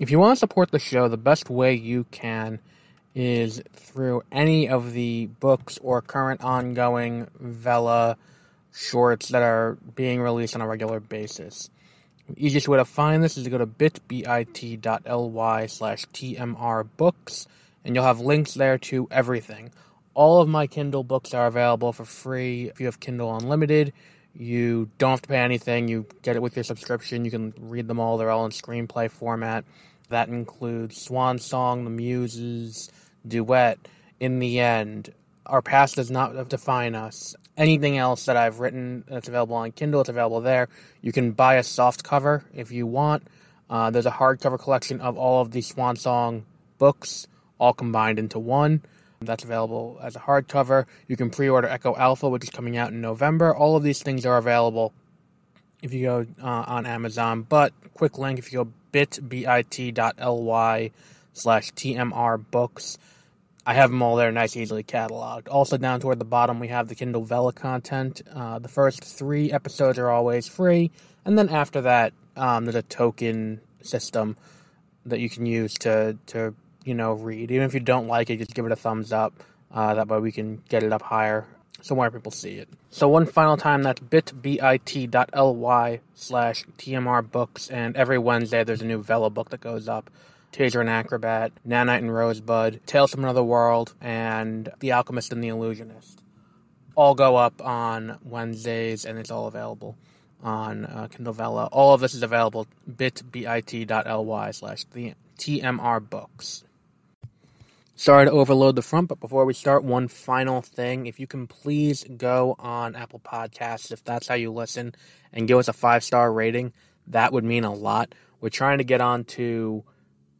If you want to support the show, the best way you can is through any of the books or current ongoing Vela shorts that are being released on a regular basis. The easiest way to find this is to go to bit.ly/tmrbooks, and you'll have links there to everything. All of my Kindle books are available for free. If you have Kindle Unlimited, you don't have to pay anything. You get it with your subscription. You can read them all. They're all in screenplay format. That includes Swan Song, The Muses, Duet, In the End, Our Past Does Not Define Us, anything else that I've written that's available on Kindle, it's available there. You can buy a soft cover if you want. There's a hardcover collection of all of the Swan Song books, all combined into one. That's available as a hardcover. You can pre-order Echo Alpha, which is coming out in November. All of these things are available if you go on Amazon. But quick link, if you go bit.ly/tmrbooks, I have them all there, nice, easily cataloged. Also, down toward the bottom, we have the Kindle Vela content. The first 3 episodes are always free, and then after that, there's a token system that you can use to read. Even if you don't like it, just give it a thumbs up. That way we can get it up higher so more people see it. So one final time, that's bit.ly/tmrbooks, and every Wednesday there's a new Vela book that goes up. Taser and Acrobat, Nanite and Rosebud, Tales from Another World, and The Alchemist and the Illusionist. All go up on Wednesdays, and it's all available on Kindle Vela. All of this is available bit.ly/tmrbooks. Sorry to overload the front, but before we start, one final thing. If you can please go on Apple Podcasts, if that's how you listen, and give us a 5-star rating, that would mean a lot. We're trying to get on to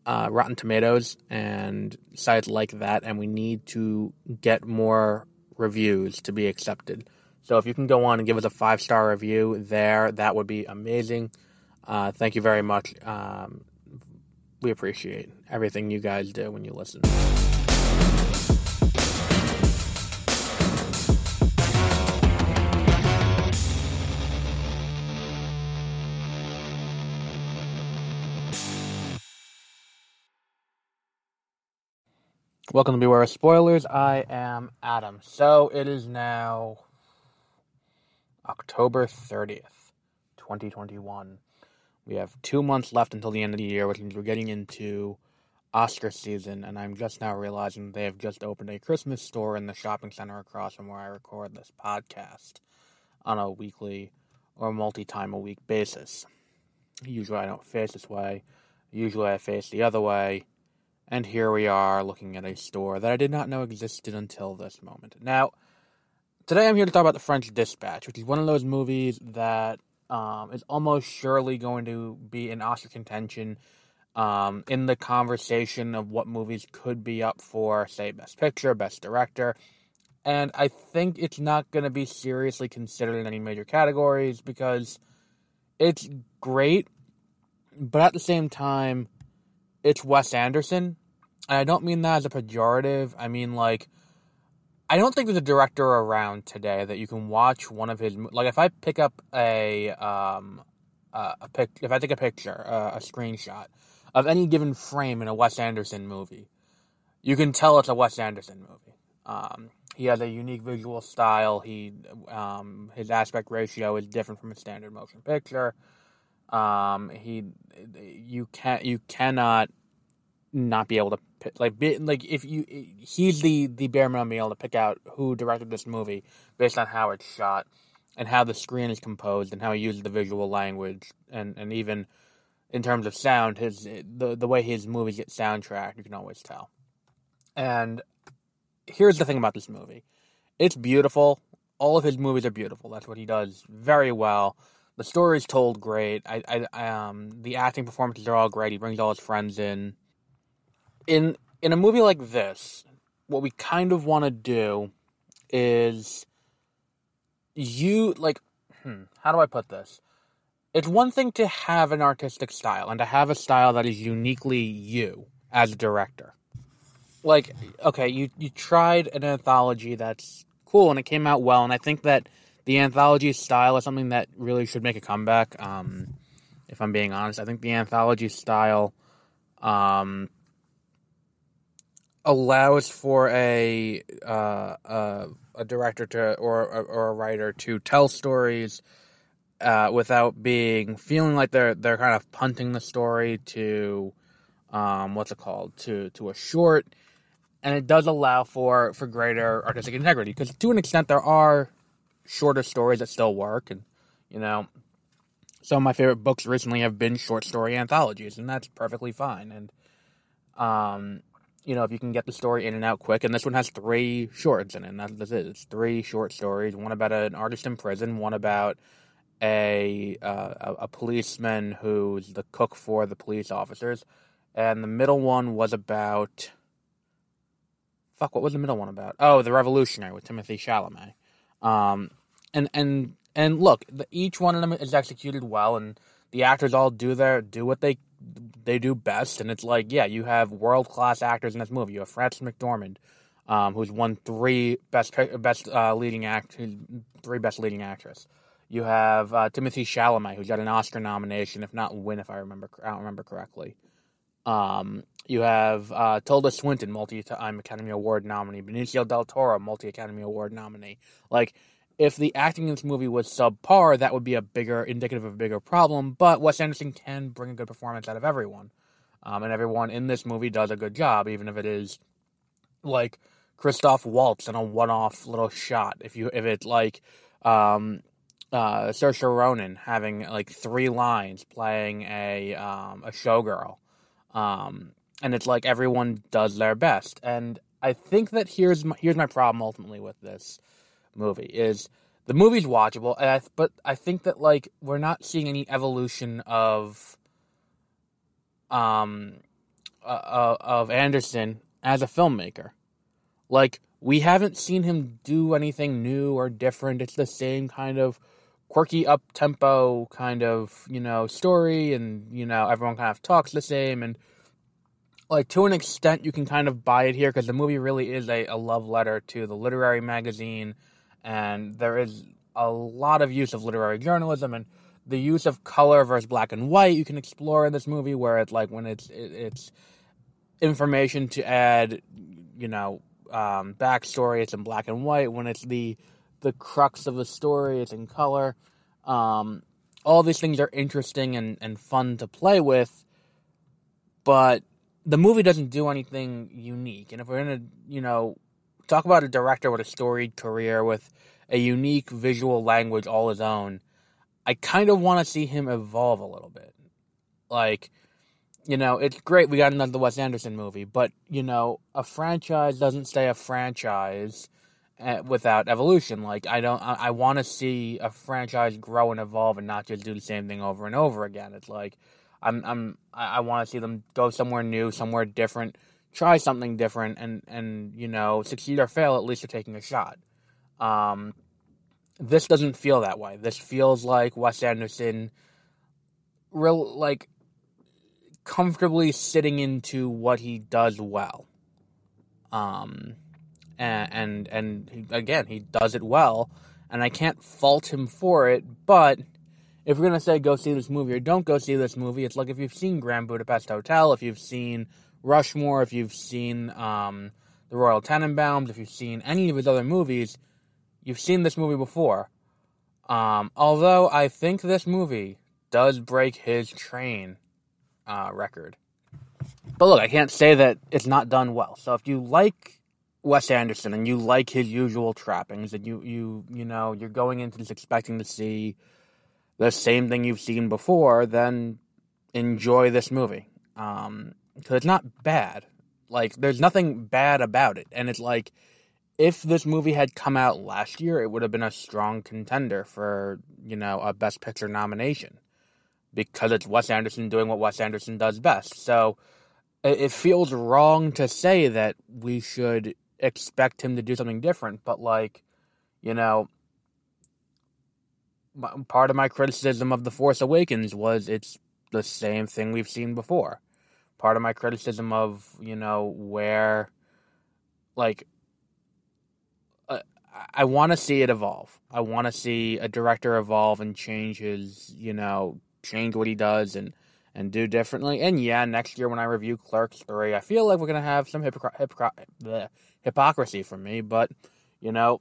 Rotten Tomatoes and sites like that, and we need to get more reviews to be accepted. So if you can go on and give us a 5-star review there, that would be amazing. Thank you very much. We appreciate everything you guys do when you listen. Welcome to Beware of Spoilers. I am Adam. So it is now October 30th, 2021. We have 2 months left until the end of the year, which means we're getting into Oscar season, and I'm just now realizing they have just opened a Christmas store in the shopping center across from where I record this podcast on a weekly or multi-time-a-week basis. Usually I don't face this way. Usually I face the other way. And here we are looking at a store that I did not know existed until this moment. Now, today I'm here to talk about The French Dispatch, which is one of those movies that is almost surely going to be in Oscar contention in the conversation of what movies could be up for, say, Best Picture, Best Director. And I think it's not going to be seriously considered in any major categories because it's great, but at the same time, it's Wes Anderson. And I don't mean that as a pejorative. I mean, like, I don't think there's a director around today that you can watch one of his... Like, if I pick up if I take a picture, a screenshot of any given frame in a Wes Anderson movie, you can tell it's a Wes Anderson movie. He has a unique visual style. He his aspect ratio is different from a standard motion picture. You cannot not be able to he's the bare minimum being able to pick out who directed this movie based on how it's shot and how the screen is composed and how he uses the visual language and even in terms of sound, the way his movies get soundtracked, you can always tell. And here's the thing about this movie. It's beautiful. All of his movies are beautiful. That's what he does very well. The story's told great. The acting performances are all great. He brings all his friends in. In a movie like this, what we kind of want to do is how do I put this? It's one thing to have an artistic style and to have a style that is uniquely you as a director. Like, okay, you tried an anthology that's cool and it came out well, and I think that the anthology style is something that really should make a comeback, if I'm being honest. I think the anthology style allows for a director to or a writer to tell stories without feeling like they're kind of punting the story to to a short, and it does allow for greater artistic integrity, because to an extent there are shorter stories that still work, and some of my favorite books recently have been short story anthologies, and that's perfectly fine. And if you can get the story in and out quick, and this one has three shorts in it, and that's what this is. It's three short stories, one about an artist in prison, one about a policeman who's the cook for the police officers, and the middle one was about... Fuck, what was the middle one about? Oh, The Revolutionary with Timothy Chalamet. And look, each one of them is executed well, and the actors all do what they do best, and it's like, yeah, you have world-class actors in this movie. You have Frances McDormand, who's won three best leading actress. You have Timothy Chalamet, who's got an Oscar nomination, if not win, I don't remember correctly. You have Tilda Swinton, multi-time Academy Award nominee. Benicio Del Toro, multi-Academy Award nominee. Like, if the acting in this movie was subpar, that would be indicative of a bigger problem, but Wes Anderson can bring a good performance out of everyone. And everyone in this movie does a good job, even if it is, like, Christoph Waltz in a one-off little shot. If it's, like, Saoirse Ronan having, like, three lines playing a showgirl. And it's like everyone does their best. And I think that here's my problem ultimately with this movie is the movie's watchable, and but I think that like we're not seeing any evolution of Anderson as a filmmaker. Like, we haven't seen him do anything new or different. It's the same kind of quirky up-tempo kind of, story, and, everyone kind of talks the same, and, like, to an extent, you can kind of buy it here, because the movie really is a love letter to the literary magazine, and there is a lot of use of literary journalism, and the use of color versus black and white you can explore in this movie, where it's, like, when it's information to add, backstory, it's in black and white. When it's the crux of the story, it's in color. All these things are interesting and fun to play with, but the movie doesn't do anything unique. And if we're going to, talk about a director with a storied career with a unique visual language all his own, I kind of want to see him evolve a little bit. Like, it's great we got another Wes Anderson movie, but, a franchise doesn't stay a franchise without evolution. Like, I want to see a franchise grow and evolve and not just do the same thing over and over again. It's like, I want to see them go somewhere new, somewhere different, try something different, and succeed or fail, at least they're taking a shot. This doesn't feel that way. This feels like Wes Anderson comfortably sitting into what he does well. And again, he does it well, and I can't fault him for it, but if you're going to say go see this movie or don't go see this movie, it's like if you've seen Grand Budapest Hotel, if you've seen Rushmore, if you've seen The Royal Tenenbaums, if you've seen any of his other movies, you've seen this movie before. Although I think this movie does break his train record. But look, I can't say that it's not done well. So if you like Wes Anderson and you like his usual trappings, and you're going into this expecting to see the same thing you've seen before, then enjoy this movie. Because it's not bad. Like, there's nothing bad about it. And it's like, if this movie had come out last year, it would have been a strong contender for, a Best Picture nomination. Because it's Wes Anderson doing what Wes Anderson does best. So it feels wrong to say that we should expect him to do something different, but part of my criticism of The Force Awakens was it's the same thing we've seen before. Part of my criticism of, where, I want to see it evolve. I want to see a director evolve and change what he does and, and do differently. And yeah, next year when I review Clerks 3, I feel like we're going to have some hypocrisy from me, but, you know,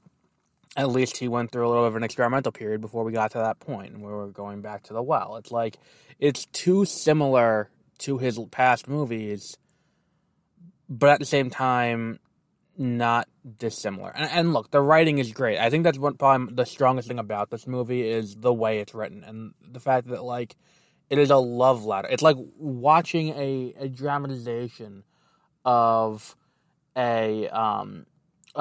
at least he went through a little bit of an experimental period before we got to that point where we're going back to the well. It's like, it's too similar to his past movies, but at the same time, not dissimilar. And look, the writing is great. I think that's one probably the strongest thing about this movie is the way it's written and the fact that, like, it is a love letter. It's like watching a dramatization of an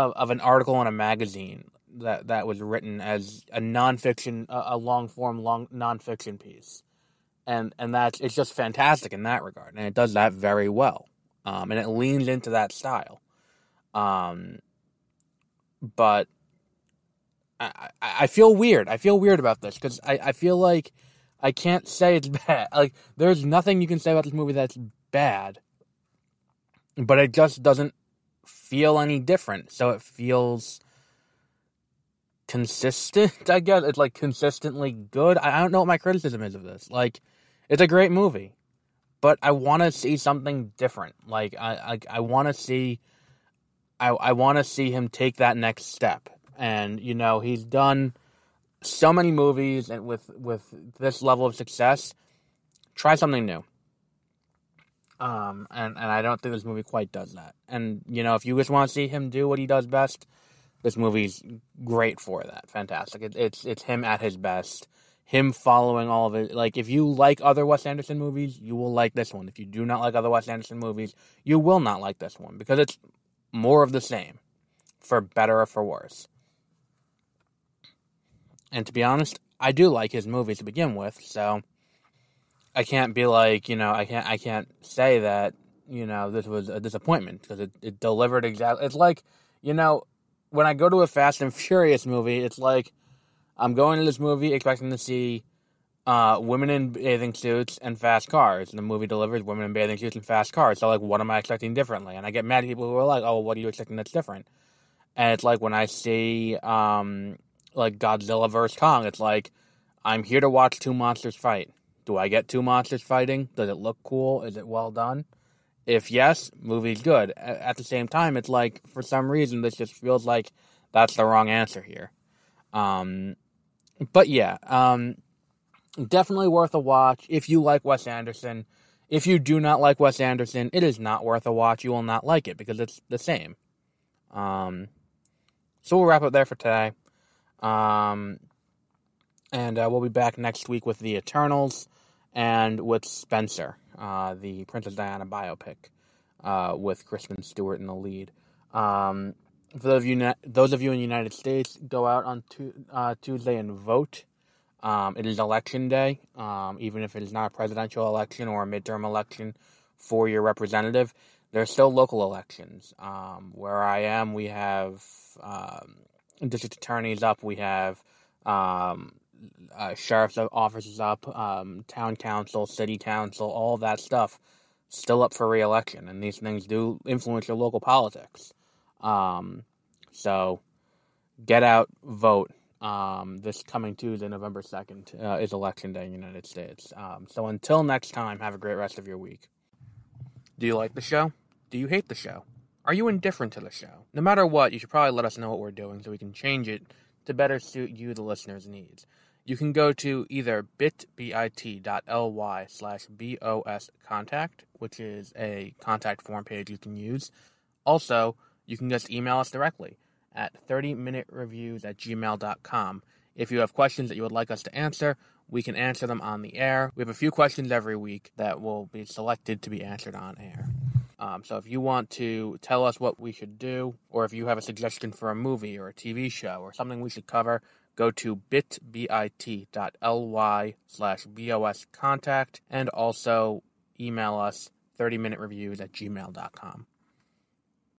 article in a magazine that was written as a nonfiction, a long form nonfiction piece, and that's, it's just fantastic in that regard, and it does that very well, and it leans into that style. But I feel weird. I feel weird about this because I feel like I can't say it's bad. Like, there's nothing you can say about this movie that's bad, but it just doesn't feel any different. So it feels consistent, I guess. It's like consistently good. I don't know what my criticism is of this. Like, it's a great movie, but I want to see something different. Like, I want to see. I want to see him take that next step. And, you know, he's done so many movies and with this level of success. Try something new. And I don't think this movie quite does that. And, you know, if you just want to see him do what he does best, this movie's great for that. Fantastic. It's him at his best. Him following all of it. Like, if you like other Wes Anderson movies, you will like this one. If you do not like other Wes Anderson movies, you will not like this one. Because it's more of the same, for better or for worse. And to be honest, I do like his movies to begin with, so I can't be like, you know, I can't say that, you know, this was a disappointment, because it delivered exactly. It's like, you know, when I go to a Fast and Furious movie, it's like, I'm going to this movie expecting to see women in bathing suits and fast cars, and the movie delivers women in bathing suits and fast cars. So, like, what am I expecting differently? And I get mad at people who are like, oh, what are you expecting that's different? And it's like, when I see like Godzilla vs. Kong, it's like, I'm here to watch two monsters fight. Do I get two monsters fighting? Does it look cool? Is it well done? If yes, movie's good. At the same time, it's like, for some reason, this just feels like that's the wrong answer here. But yeah, definitely worth a watch if you like Wes Anderson. If you do not like Wes Anderson, it is not worth a watch. You will not like it because it's the same. So we'll wrap up there for today. And we'll be back next week with The Eternals and with Spencer, the Princess Diana biopic, with Kristen Stewart in the lead. For those of you in the United States, go out on Tuesday and vote. It is election day, even if it is not a presidential election or a midterm election for your representative. There are still local elections. Where I am, we have district attorneys up, we have sheriff's offices up, town council, city council, all that stuff still up for re-election. And these things do influence your local politics. So get out, vote. This coming Tuesday, November 2nd, is Election Day in the United States. So until next time, have a great rest of your week. Do you like the show? Do you hate the show? Are you indifferent to the show? No matter what, you should probably let us know what we're doing so we can change it to better suit you, the listener's needs. You can go to either bit.ly/BOScontact, which is a contact form page you can use. Also, you can just email us directly at 30minutereviews@gmail.com. If you have questions that you would like us to answer, we can answer them on the air. We have a few questions every week that will be selected to be answered on air. So if you want to tell us what we should do, or if you have a suggestion for a movie or a TV show or something we should cover, go to bit.ly/BOScontact and also email us 30minutereviews@gmail.com.